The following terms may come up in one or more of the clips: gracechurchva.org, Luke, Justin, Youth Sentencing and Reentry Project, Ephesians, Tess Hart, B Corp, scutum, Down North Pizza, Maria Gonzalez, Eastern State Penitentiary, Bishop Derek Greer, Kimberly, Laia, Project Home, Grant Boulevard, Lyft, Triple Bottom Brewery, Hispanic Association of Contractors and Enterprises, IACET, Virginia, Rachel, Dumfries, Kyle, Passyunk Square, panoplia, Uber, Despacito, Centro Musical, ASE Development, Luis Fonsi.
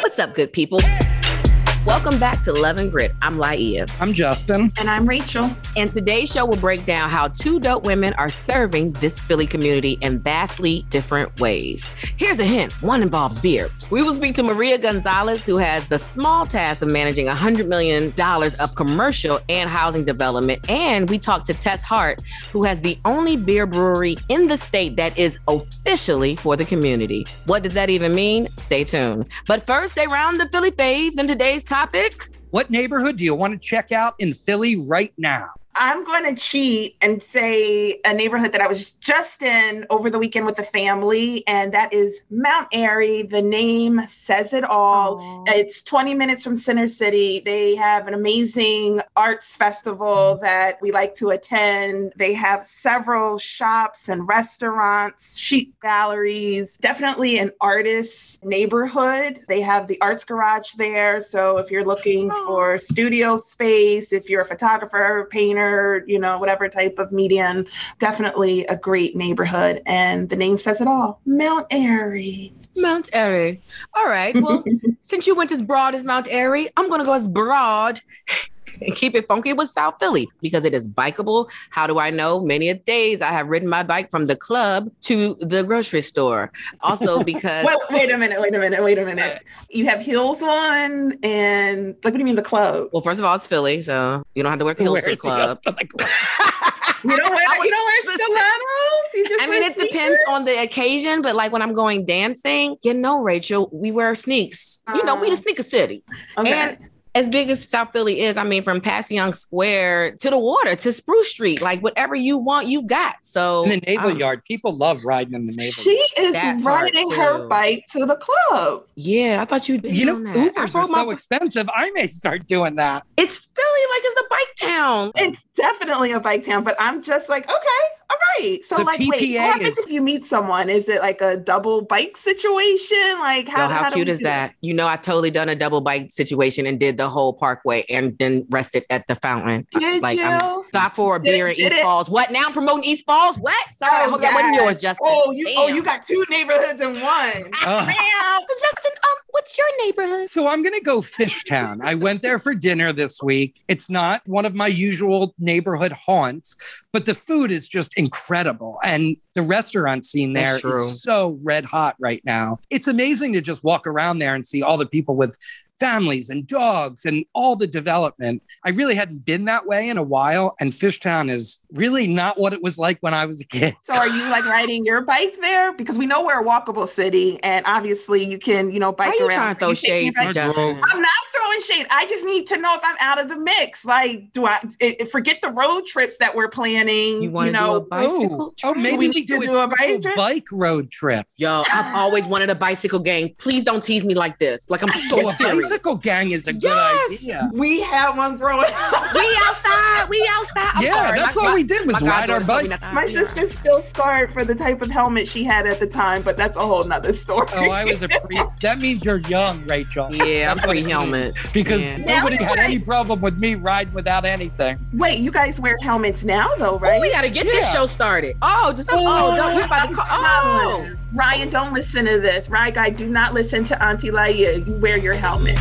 What's up, good people? Welcome back to Love and Grit. I'm Laia. I'm Justin. And I'm Rachel. And today's show will break down how two dope women are serving this Philly community in vastly different ways. Here's a hint. One involves beer. We will speak to Maria Gonzalez, who has the small task of managing $100 million of commercial and housing development. And we talked to Tess Hart, who has the only beer brewery in the state that is officially for the community. What does that even mean? Stay tuned. But first, they round the Philly faves in today's topic. What neighborhood do you want to check out in Philly right now? I'm going to cheat and say a neighborhood that I was just in over the weekend with the family, and that is Mount Airy. The name says it all. Aww. It's 20 minutes from Center City. They have an amazing arts festival that we like to attend. They have several shops and restaurants, chic galleries, definitely an artist neighborhood. They have the arts garage there. So if you're looking for studio space, if you're a photographer, painter, you know, whatever type of medium, definitely a great neighborhood. And the name says it all. Mount Airy. Mount Airy. All right. Well, since you went as broad as Mount Airy, I'm going to go as broad and keep it funky with South Philly because it is bikeable. How do I know? Many a days I have ridden my bike from the club to the grocery store. Also because... wait a minute. You have heels on and like, what do you mean the club? Well, first of all, it's Philly, so you don't have to wear heels for the club. You don't wear stilettos? You just wear sneakers? It depends on the occasion, but like when I'm going dancing, you know, Rachel, we wear sneaks. You know, we the sneaker city. Okay. And as big as South Philly is, I mean, from Passyunk Square to the water to Spruce Street, like whatever you want, you got. So in the Naval Yard, people love riding in the Naval Yard. She is riding her bike to the club. Yeah, I thought you'd be. You know, Ubers are so expensive. I may start doing that. It's Philly, like it's a bike town. It's definitely a bike town, but I'm just like, okay. All right. So, the like, PPA wait, what happens if you meet someone? Is it like a double bike situation? Like, how cute is that? You know, I've totally done a double bike situation and did the whole Parkway and then rested at the fountain. I'm stopped for a beer in East Falls. What now? I'm promoting East Falls? What? Sorry, I hope that wasn't yours, Justin. You got two neighborhoods in one. Justin, what's your neighborhood? So I'm gonna go Fishtown. I went there for dinner this week. It's not one of my usual neighborhood haunts, but the food is just incredible. And the restaurant scene there is so red hot right now. It's amazing to just walk around there and see all the people with families and dogs and all the development. I really hadn't been that way in a while. And Fishtown is really not what it was like when I was a kid. So are you like riding your bike there? Because we know we're a walkable city and obviously you can, you know, bike around. Are you trying to throw shade? I'm not throwing shade. I just need to know if I'm out of the mix. Like, do I forget the road trips that we're planning? You know, a bicycle trip? Maybe we need to do a bike road trip. Yo, I've always wanted a bicycle gang. Please don't tease me like this. Like I'm so serious. Bicycle gang is a good idea. We had one growing up. We outside. That's all we did was ride our bikes. My sister's still scarred for the type of helmet she had at the time, but that's a whole nother story. Oh, I was a pre. That means you're young, Rachel. Yeah, I'm pre-helmet. Because nobody had any problem with me riding without anything. Wait, you guys wear helmets now, though, right? Oh, we got to get this show started. Ryan, don't listen to this. Ryan, guy, do not listen to Auntie Laia. You wear your helmet.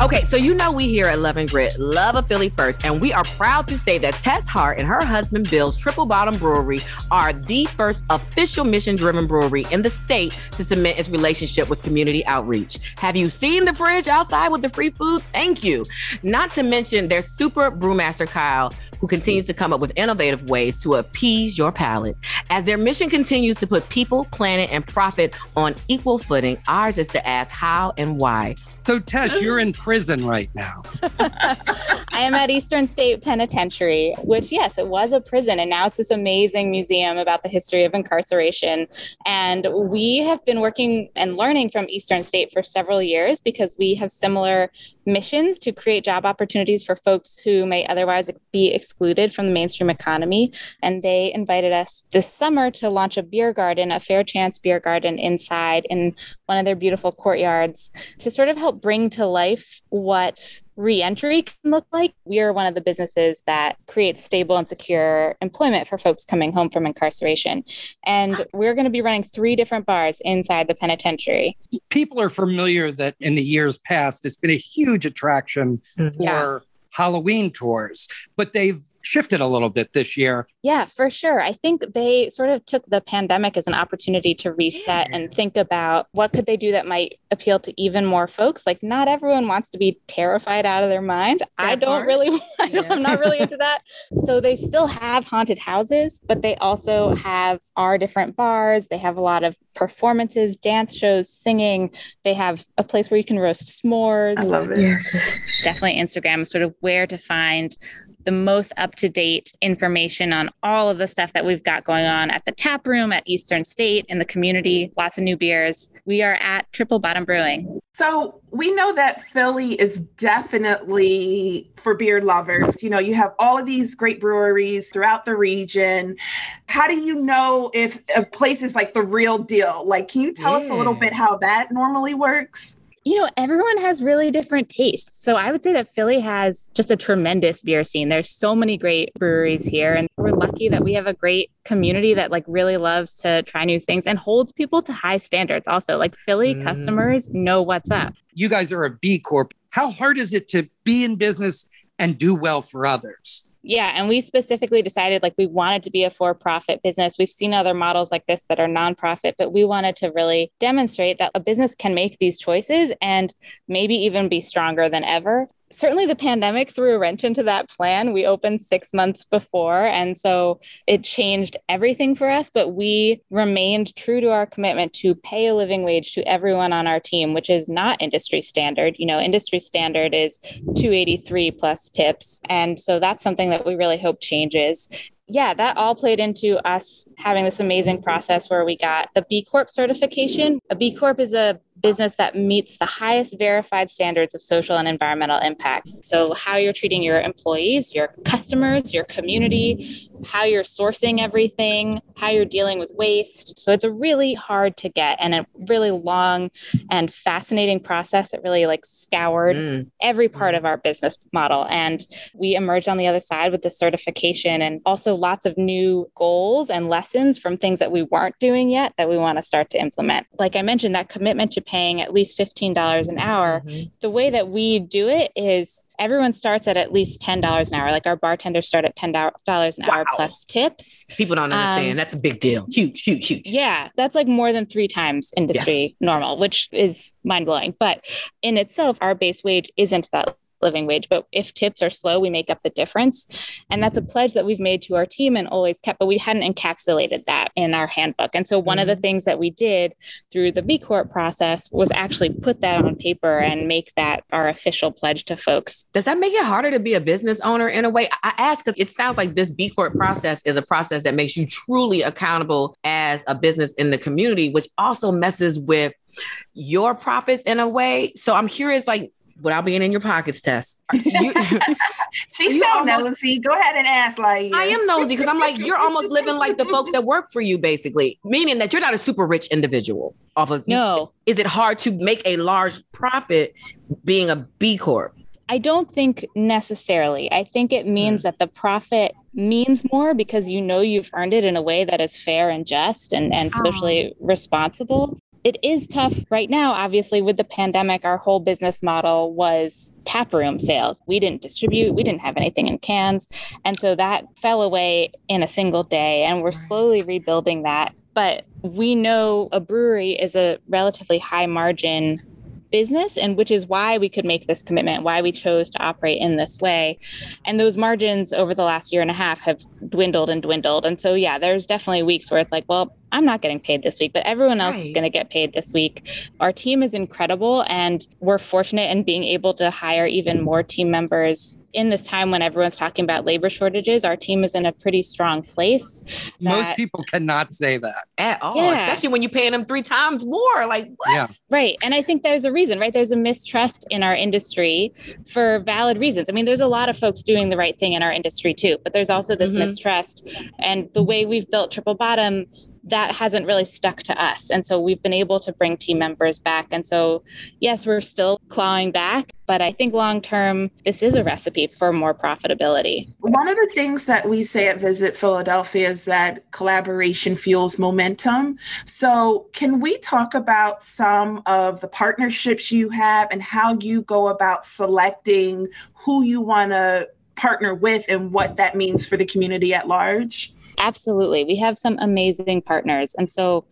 Okay, so you know we here at Love & Grit love a Philly first, and we are proud to say that Tess Hart and her husband Bill's Triple Bottom Brewery are the first official mission-driven brewery in the state to cement its relationship with community outreach. Have you seen the fridge outside with the free food? Thank you. Not to mention their super brewmaster, Kyle, who continues to come up with innovative ways to appease your palate. As their mission continues to put people, planet, and profit on equal footing, ours is to ask how and why. So, Tess, you're in prison right now. I am at Eastern State Penitentiary, which, yes, it was a prison. And now it's this amazing museum about the history of incarceration. And we have been working and learning from Eastern State for several years because we have similar missions to create job opportunities for folks who may otherwise be excluded from the mainstream economy. And they invited us this summer to launch a beer garden, a fair chance beer garden inside in one of their beautiful courtyards to sort of help help bring to life what reentry can look like. We are one of the businesses that creates stable and secure employment for folks coming home from incarceration. And we're going to be running 3 different bars inside the penitentiary. People are familiar that in the years past, it's been a huge attraction for Halloween tours, but they've shifted a little bit this year. Yeah, for sure. I think they sort of took the pandemic as an opportunity to reset and think about what could they do that might appeal to even more folks. Like, not everyone wants to be terrified out of their minds. I'm not really into that. So they still have haunted houses, but they also have our different bars. They have a lot of performances, dance shows, singing. They have a place where you can roast s'mores. I love it. Definitely Instagram is sort of where to find the most up-to-date information on all of the stuff that we've got going on at the tap room, at Eastern State, in the community, lots of new beers. We are at Triple Bottom Brewing. So we know that Philly is definitely for beer lovers. You know, you have all of these great breweries throughout the region. How do you know if a place is like the real deal? Like, can you tell us a little bit how that normally works? You know, everyone has really different tastes. So I would say that Philly has just a tremendous beer scene. There's so many great breweries here. And we're lucky that we have a great community that like really loves to try new things and holds people to high standards. Also, like Philly customers know what's up. You guys are a B Corp. How hard is it to be in business and do well for others? Yeah. And we specifically decided like we wanted to be a for-profit business. We've seen other models like this that are nonprofit, but we wanted to really demonstrate that a business can make these choices and maybe even be stronger than ever. Certainly the pandemic threw a wrench into that plan. We opened 6 months before, and so it changed everything for us, but we remained true to our commitment to pay a living wage to everyone on our team, which is not industry standard. You know, industry standard is $283 plus tips. And so that's something that we really hope changes. Yeah, that all played into us having this amazing process where we got the B Corp certification. A B Corp is a business that meets the highest verified standards of social and environmental impact. So how you're treating your employees, your customers, your community, how you're sourcing everything, how you're dealing with waste. So it's a really hard to get and a really long and fascinating process that really like scoured every part of our business model. And we emerged on the other side with the certification and also lots of new goals and lessons from things that we weren't doing yet that we want to start to implement. Like I mentioned, that commitment to paying at least $15 an hour. The way that we do it is everyone starts at least $10 an hour. Like our bartenders start at $10 an hour plus tips. People don't understand. That's a big deal. Huge. Yeah. That's like more than 3 times industry normal, which is mind blowing. But in itself, our base wage isn't that living wage. But if tips are slow, we make up the difference. And that's a pledge that we've made to our team and always kept, but we hadn't encapsulated that in our handbook. And so one of the things that we did through the B Corp process was actually put that on paper and make that our official pledge to folks. Does that make it harder to be a business owner in a way? I ask because it sounds like this B Corp process is a process that makes you truly accountable as a business in the community, which also messes with your profits in a way. So I'm curious, like, without being in your pockets, Tess. She's so nosy. Go ahead and ask, Laia. I am nosy because I'm like, you're almost living like the folks that work for you, basically. Meaning that you're not a super rich individual. Is it hard to make a large profit being a B Corp? I don't think necessarily. I think it means that the profit means more because you know you've earned it in a way that is fair and just and socially responsible. It is tough right now, obviously, with the pandemic. Our whole business model was taproom sales. We didn't distribute. We didn't have anything in cans. And so that fell away in a single day. And we're slowly rebuilding that. But we know a brewery is a relatively high margin business, and which is why we could make this commitment, why we chose to operate in this way. And those margins over the last year and a half have dwindled. And so, yeah, there's definitely weeks where it's like, well, I'm not getting paid this week, but everyone else is going to get paid this week. Our team is incredible, and we're fortunate in being able to hire even more team members. In this time when everyone's talking about labor shortages, our team is in a pretty strong place. Most people cannot say that at all, especially when you're paying them 3 times more. Like, what? Yeah. Right. And I think there's a reason, right? There's a mistrust in our industry for valid reasons. I mean, there's a lot of folks doing the right thing in our industry too, but there's also this mistrust. And the way we've built Triple Bottom that hasn't really stuck to us. And so we've been able to bring team members back. And so, yes, we're still clawing back, but I think long term, this is a recipe for more profitability. One of the things that we say at Visit Philadelphia is that collaboration fuels momentum. So can we talk about some of the partnerships you have and how you go about selecting who you want to partner with and what that means for the community at large? Absolutely. We have some amazing partners. And so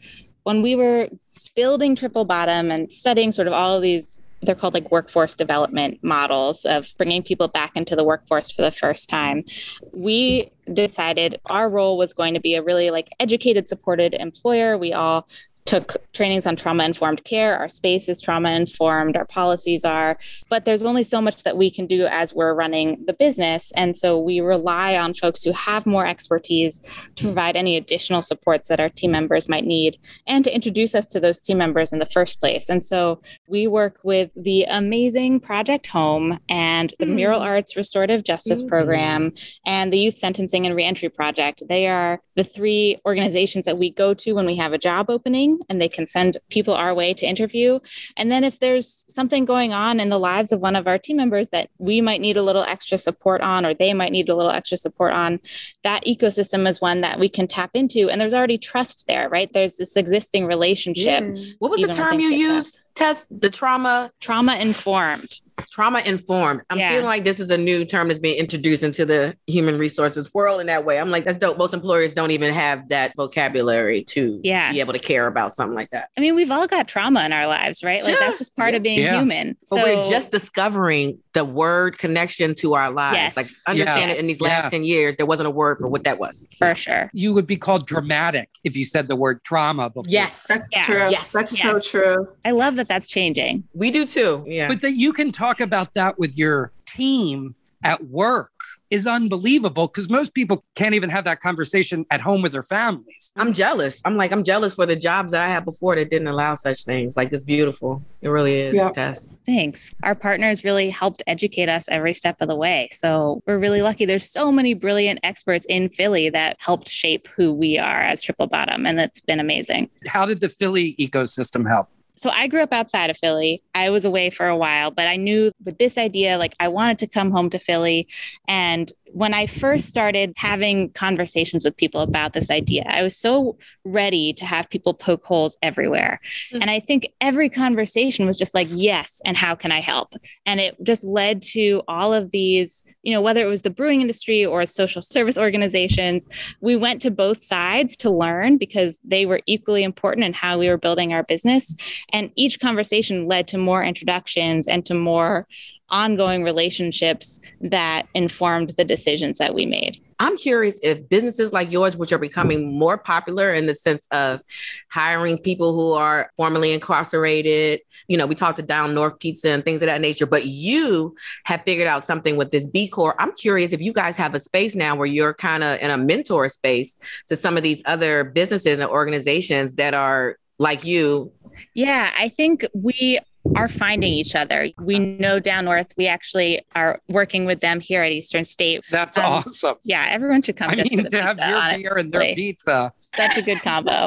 when we were building Triple Bottom and studying sort of all of these, they're called like workforce development models of bringing people back into the workforce for the first time, we decided our role was going to be a really like educated, supported employer. We all took trainings on trauma-informed care. Our space is trauma-informed, our policies are, but there's only so much that we can do as we're running the business. And so we rely on folks who have more expertise to provide any additional supports that our team members might need and to introduce us to those team members in the first place. And so we work with the amazing Project Home and the Mural Arts Restorative Justice Program and the Youth Sentencing and Reentry Project. They are the three organizations that we go to when we have a job opening, and they can send people our way to interview. And then if there's something going on in the lives of one of our team members that we might need a little extra support on, or they might need a little extra support on, that ecosystem is one that we can tap into. And there's already trust there, right? There's this existing relationship. Mm. What was the term you used, Tess? The trauma-informed. Trauma-informed. I'm feeling like this is a new term that's being introduced into the human resources world in that way. I'm like, that's dope. Most employers don't even have that vocabulary to be able to care about something like that. I mean, we've all got trauma in our lives, right? Sure. Like that's just part of being human. But we're just discovering the word connection to our lives. Yes. Like understand it in these last 10 years, there wasn't a word for what that was. For sure. You would be called dramatic if you said the word trauma before. Yes. That's true. Yes. That's so true. I love that that's changing. We do too. Yeah. But that you can talk about that with your team at work is unbelievable because most people can't even have that conversation at home with their families. I'm jealous. I'm jealous for the jobs that I had before that didn't allow such things. Like, it's beautiful. It really is, Tess. Thanks. Our partners really helped educate us every step of the way. So we're really lucky. There's so many brilliant experts in Philly that helped shape who we are as Triple Bottom. And it's been amazing. How did the Philly ecosystem help? So I grew up outside of Philly. I was away for a while, but I knew with this idea, like I wanted to come home to Philly. And when I first started having conversations with people about this idea, I was so ready to have people poke holes everywhere. Mm-hmm. And I think every conversation was just like, yes, and how can I help? And it just led to all of these, you know, whether it was the brewing industry or social service organizations, we went to both sides to learn because they were equally important in how we were building our business. And each conversation led to more introductions and to more ongoing relationships that informed the decisions that we made. I'm curious if businesses like yours, which are becoming more popular in the sense of hiring people who are formerly incarcerated, you know, we talked to Down North Pizza and things of that nature, but you have figured out something with this B Corp. I'm curious if you guys have a space now where you're kind of in a mentor space to some of these other businesses and organizations that are like you. Yeah, I think we are finding each other. We know Down North. We actually are working with them here at Eastern State. That's awesome. Yeah, everyone should come. I mean, to have your beer and their pizza. Such a good combo.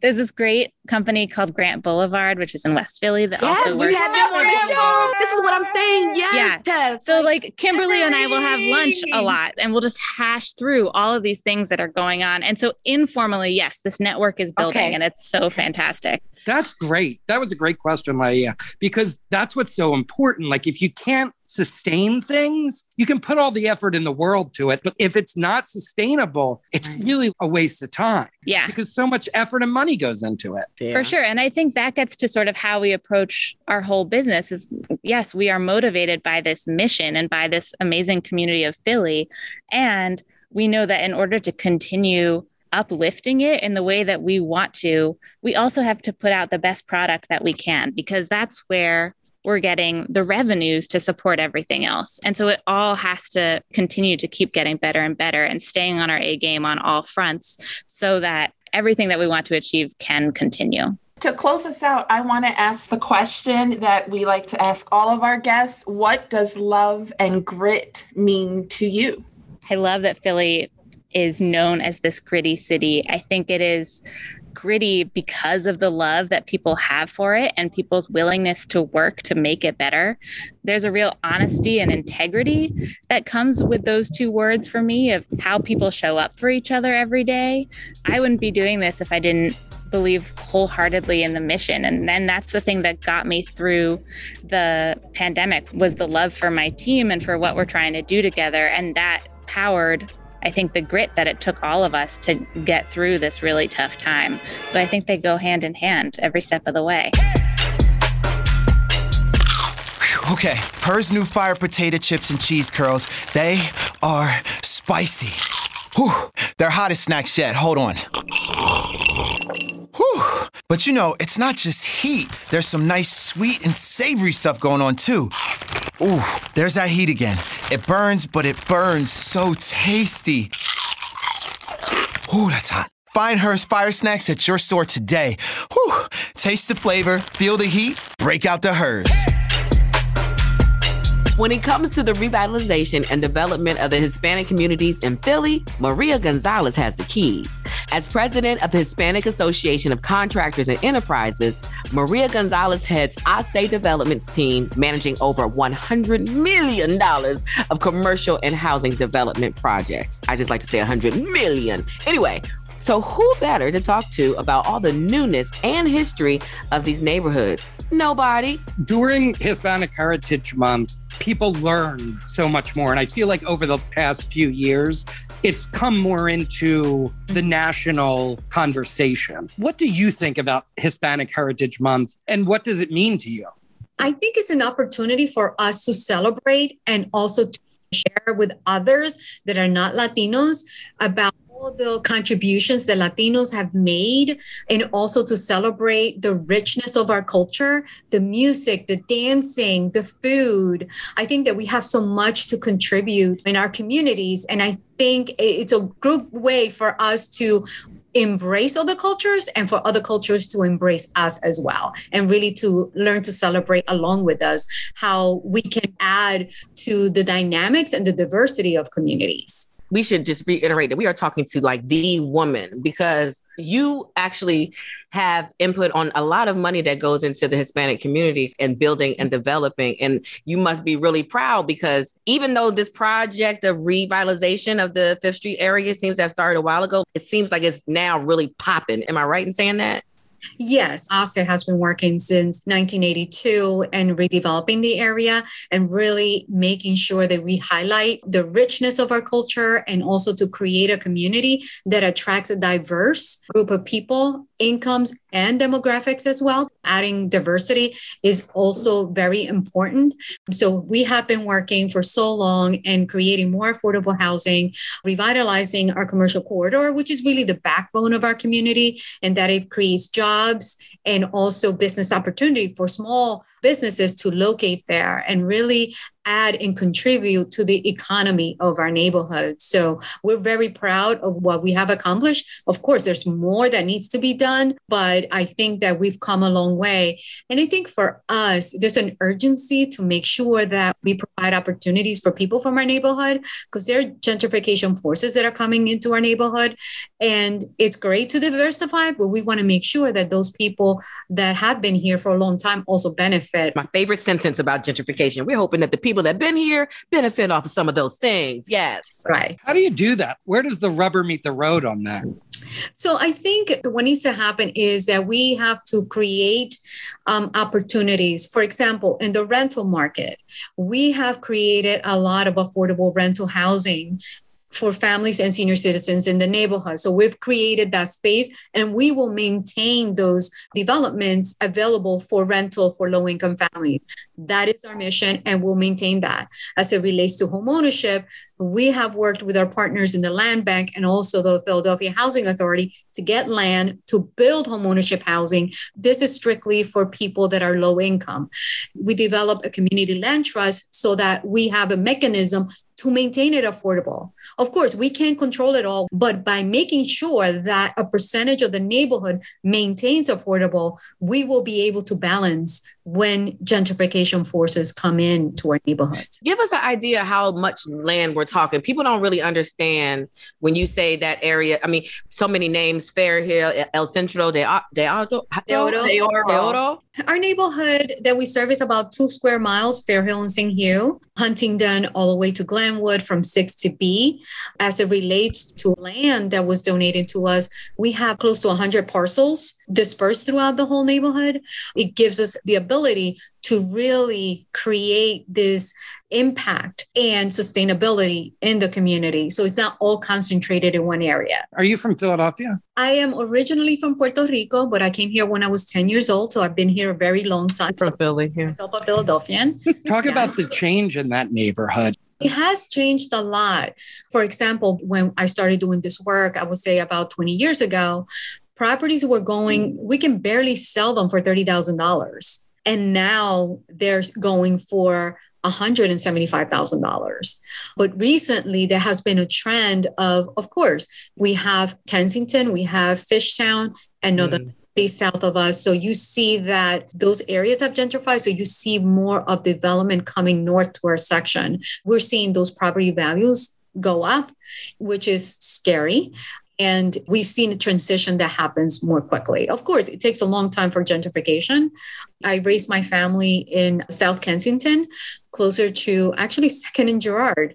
There's this great company called Grant Boulevard, which is in West Philly. That also works. Yes, we had them on the show. This is what I'm saying. Yes, Tess. So like Kimberly and I will have lunch a lot and we'll just hash through all of these things that are going on. And so informally, yes, this network is building and it's so fantastic. That's great. That was a great question, Laia, because that's what's so important. Like if you can't sustain things, you can put all the effort in the world to it. But if it's not sustainable, it's really a waste of time. Yeah. Because so much effort and money goes into it. Yeah. For sure. And I think that gets to sort of how we approach our whole business is, yes, we are motivated by this mission and by this amazing community of Philly. And we know that in order to continue uplifting it in the way that we want to, we also have to put out the best product that we can, because that's where we're getting the revenues to support everything else. And so it all has to continue to keep getting better and better and staying on our A game on all fronts so that everything that we want to achieve can continue. To close us out, I want to ask the question that we like to ask all of our guests. What does love and grit mean to you? I love that Philly is known as this gritty city. I think it is gritty because of the love that people have for it and people's willingness to work to make it better. There's a real honesty and integrity that comes with those two words for me, of how people show up for each other every day. I wouldn't be doing this if I didn't believe wholeheartedly in the mission. And then that's the thing that got me through the pandemic, was the love for my team and for what we're trying to do together. And that powered, I think, the grit that it took all of us to get through this really tough time. So I think they go hand in hand every step of the way. Okay, Purr's new fire potato chips and cheese curls, they are spicy. Whew, they're hottest snacks yet. Hold on. Whew. But you know, it's not just heat. There's some nice sweet and savory stuff going on too. Ooh, there's that heat again. It burns, but it burns so tasty. Ooh, that's hot. Find Hers Fire Snacks at your store today. Whew. Taste the flavor, feel the heat, break out the Hers. When it comes to the revitalization and development of the Hispanic communities in Philly, Maria Gonzalez has the keys. As president of the Hispanic Association of Contractors and Enterprises, Maria Gonzalez heads ASE Development's team, managing over $100 million of commercial and housing development projects. I just like to say 100 million. Anyway, so who better to talk to about all the newness and history of these neighborhoods? Nobody. During Hispanic Heritage Month, people learn so much more. And I feel like over the past few years, it's come more into the national conversation. What do you think about Hispanic Heritage Month, and what does it mean to you? I think it's an opportunity for us to celebrate and also to share with others that are not Latinos about all the contributions that Latinos have made, and also to celebrate the richness of our culture, the music, the dancing, the food. I think that we have so much to contribute in our communities. And I think it's a good way for us to embrace other cultures and for other cultures to embrace us as well, and really to learn to celebrate along with us how we can add to the dynamics and the diversity of communities. We should just reiterate that we are talking to like the woman, because you actually have input on a lot of money that goes into the Hispanic community and building and developing. And you must be really proud, because even though this project of revitalization of the Fifth Street area seems to have started a while ago, it seems like it's now really popping. Am I right in saying that? Yes, ASE has been working since 1982 and redeveloping the area and really making sure that we highlight the richness of our culture, and also to create a community that attracts a diverse group of people, incomes, and demographics as well. Adding diversity is also very important. So we have been working for so long and creating more affordable housing, revitalizing our commercial corridor, which is really the backbone of our community, and that it creates jobs and also business opportunity for small businesses to locate there and really add and contribute to the economy of our neighborhood. So we're very proud of what we have accomplished. Of course, there's more that needs to be done, but I think that we've come a long way. And I think for us, there's an urgency to make sure that we provide opportunities for people from our neighborhood, because there are gentrification forces that are coming into our neighborhood. And it's great to diversify, but we want to make sure that those people that have been here for a long time also benefit. My favorite sentence about gentrification: we're hoping that the people that have been here benefit off of some of those things. Yes. Right. How do you do that? Where does the rubber meet the road on that? So I think what needs to happen is that we have to create opportunities. For example, in the rental market, we have created a lot of affordable rental housing for families and senior citizens in the neighborhood. So we've created that space, and we will maintain those developments available for rental for low-income families. That is our mission, and we'll maintain that. As it relates to homeownership, we have worked with our partners in the Land Bank and also the Philadelphia Housing Authority to get land to build homeownership housing. This is strictly for people that are low income. We developed a community land trust so that we have a mechanism to maintain it affordable. Of course, we can't control it all, but by making sure that a percentage of the neighborhood maintains affordable, we will be able to balance when gentrification forces come into our neighborhoods. Give us an idea how much land we're talking. People don't really understand when you say that area. I mean, so many names: Fair Hill, El Centro, de Oro. Our neighborhood that we service about 2 square miles, Fair Hill and St. Hugh, Huntingdon, all the way to Glenwood from 6 to B. As it relates to land that was donated to us, we have close to 100 parcels dispersed throughout the whole neighborhood. It gives us the ability to really create this impact and sustainability in the community. So it's not all concentrated in one area. Are you from Philadelphia? I am originally from Puerto Rico, but I came here when I was 10 years old. So I've been here a very long time. From Philly, yeah. Myself a Philadelphian. Talk about the change in that neighborhood. It has changed a lot. For example, when I started doing this work, I would say about 20 years ago, properties were going, we can barely sell them for $30,000. And now they're going for $175,000. But recently there has been a trend of course, we have Kensington, we have Fishtown and Northern south of us. So you see that those areas have gentrified. So you see more of development coming north to our section. We're seeing those property values go up, which is scary. And we've seen a transition that happens more quickly. Of course, it takes a long time for gentrification. I raised my family in South Kensington, closer to actually 2nd and Girard.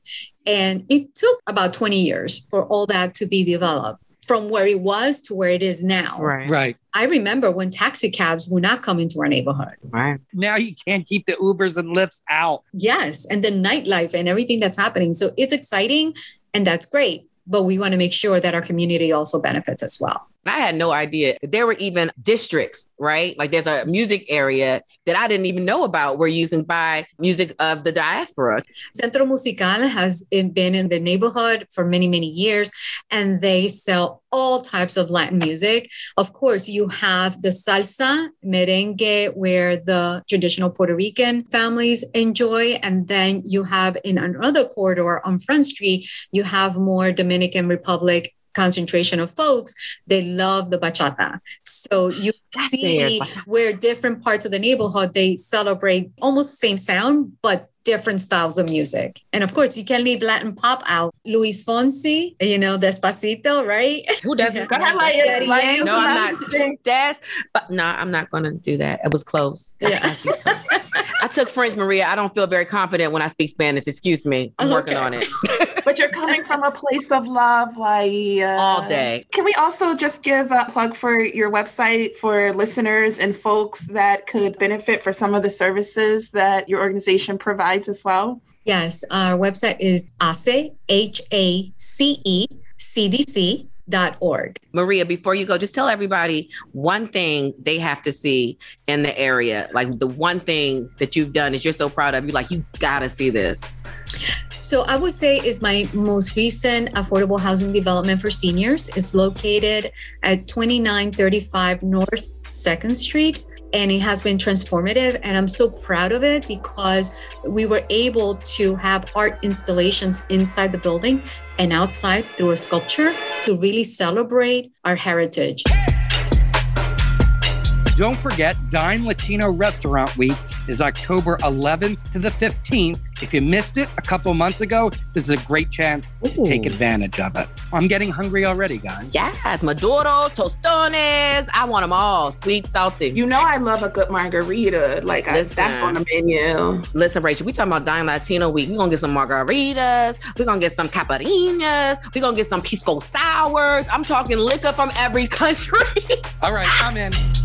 And it took about 20 years for all that to be developed, from where it was to where it is now. Right. I remember when taxi cabs would not come into our neighborhood. Right. Now you can't keep the Ubers and Lyfts out. Yes. And the nightlife and everything that's happening. So it's exciting and that's great. But we want to make sure that our community also benefits as well. I had no idea there were even districts, right? Like there's a music area that I didn't even know about where you can buy music of the diaspora. Centro Musical has been in the neighborhood for many, many years, and they sell all types of Latin music. Of course, you have the salsa, merengue, where the traditional Puerto Rican families enjoy. And then you have in another corridor on Front Street, you have more Dominican Republic concentration of folks. They love the bachata. So you see where different parts of the neighborhood, they celebrate almost the same sound, but different styles of music. And of course, you can't leave Latin pop out. Luis Fonsi, Despacito, right? Who doesn't? Laia. No, I'm not. I'm not going to do that. It was close. Yeah. I took French, Maria. I don't feel very confident when I speak Spanish. Excuse me. I'm working on it. But you're coming from a place of love, Laia. All day. Can we also just give a plug for your website for listeners and folks that could benefit for some of the services that your organization provides as well? Yes. Our website is HACECDC.org. Maria, before you go, just tell everybody one thing they have to see in the area. Like the one thing that you've done is you're so proud of. You're like, you gotta see this. So I would say is my most recent affordable housing development for seniors. It's located at 2935 North 2nd Street. And it has been transformative. And I'm so proud of it because we were able to have art installations inside the building and outside through a sculpture to really celebrate our heritage. Don't forget, Dine Latino Restaurant Week is October 11th to the 15th. If you missed it a couple months ago, this is a great chance to take advantage of it. I'm getting hungry already, guys. Yes, maduros, tostones. I want them all, sweet, salty. You know I love a good margarita. Like, that's on the menu. Listen, Rachel, we talking about Dine Latino Week. We're going to get some margaritas. We're going to get some caparinas. We're going to get some pisco sours. I'm talking liquor from every country. All right, I'm in.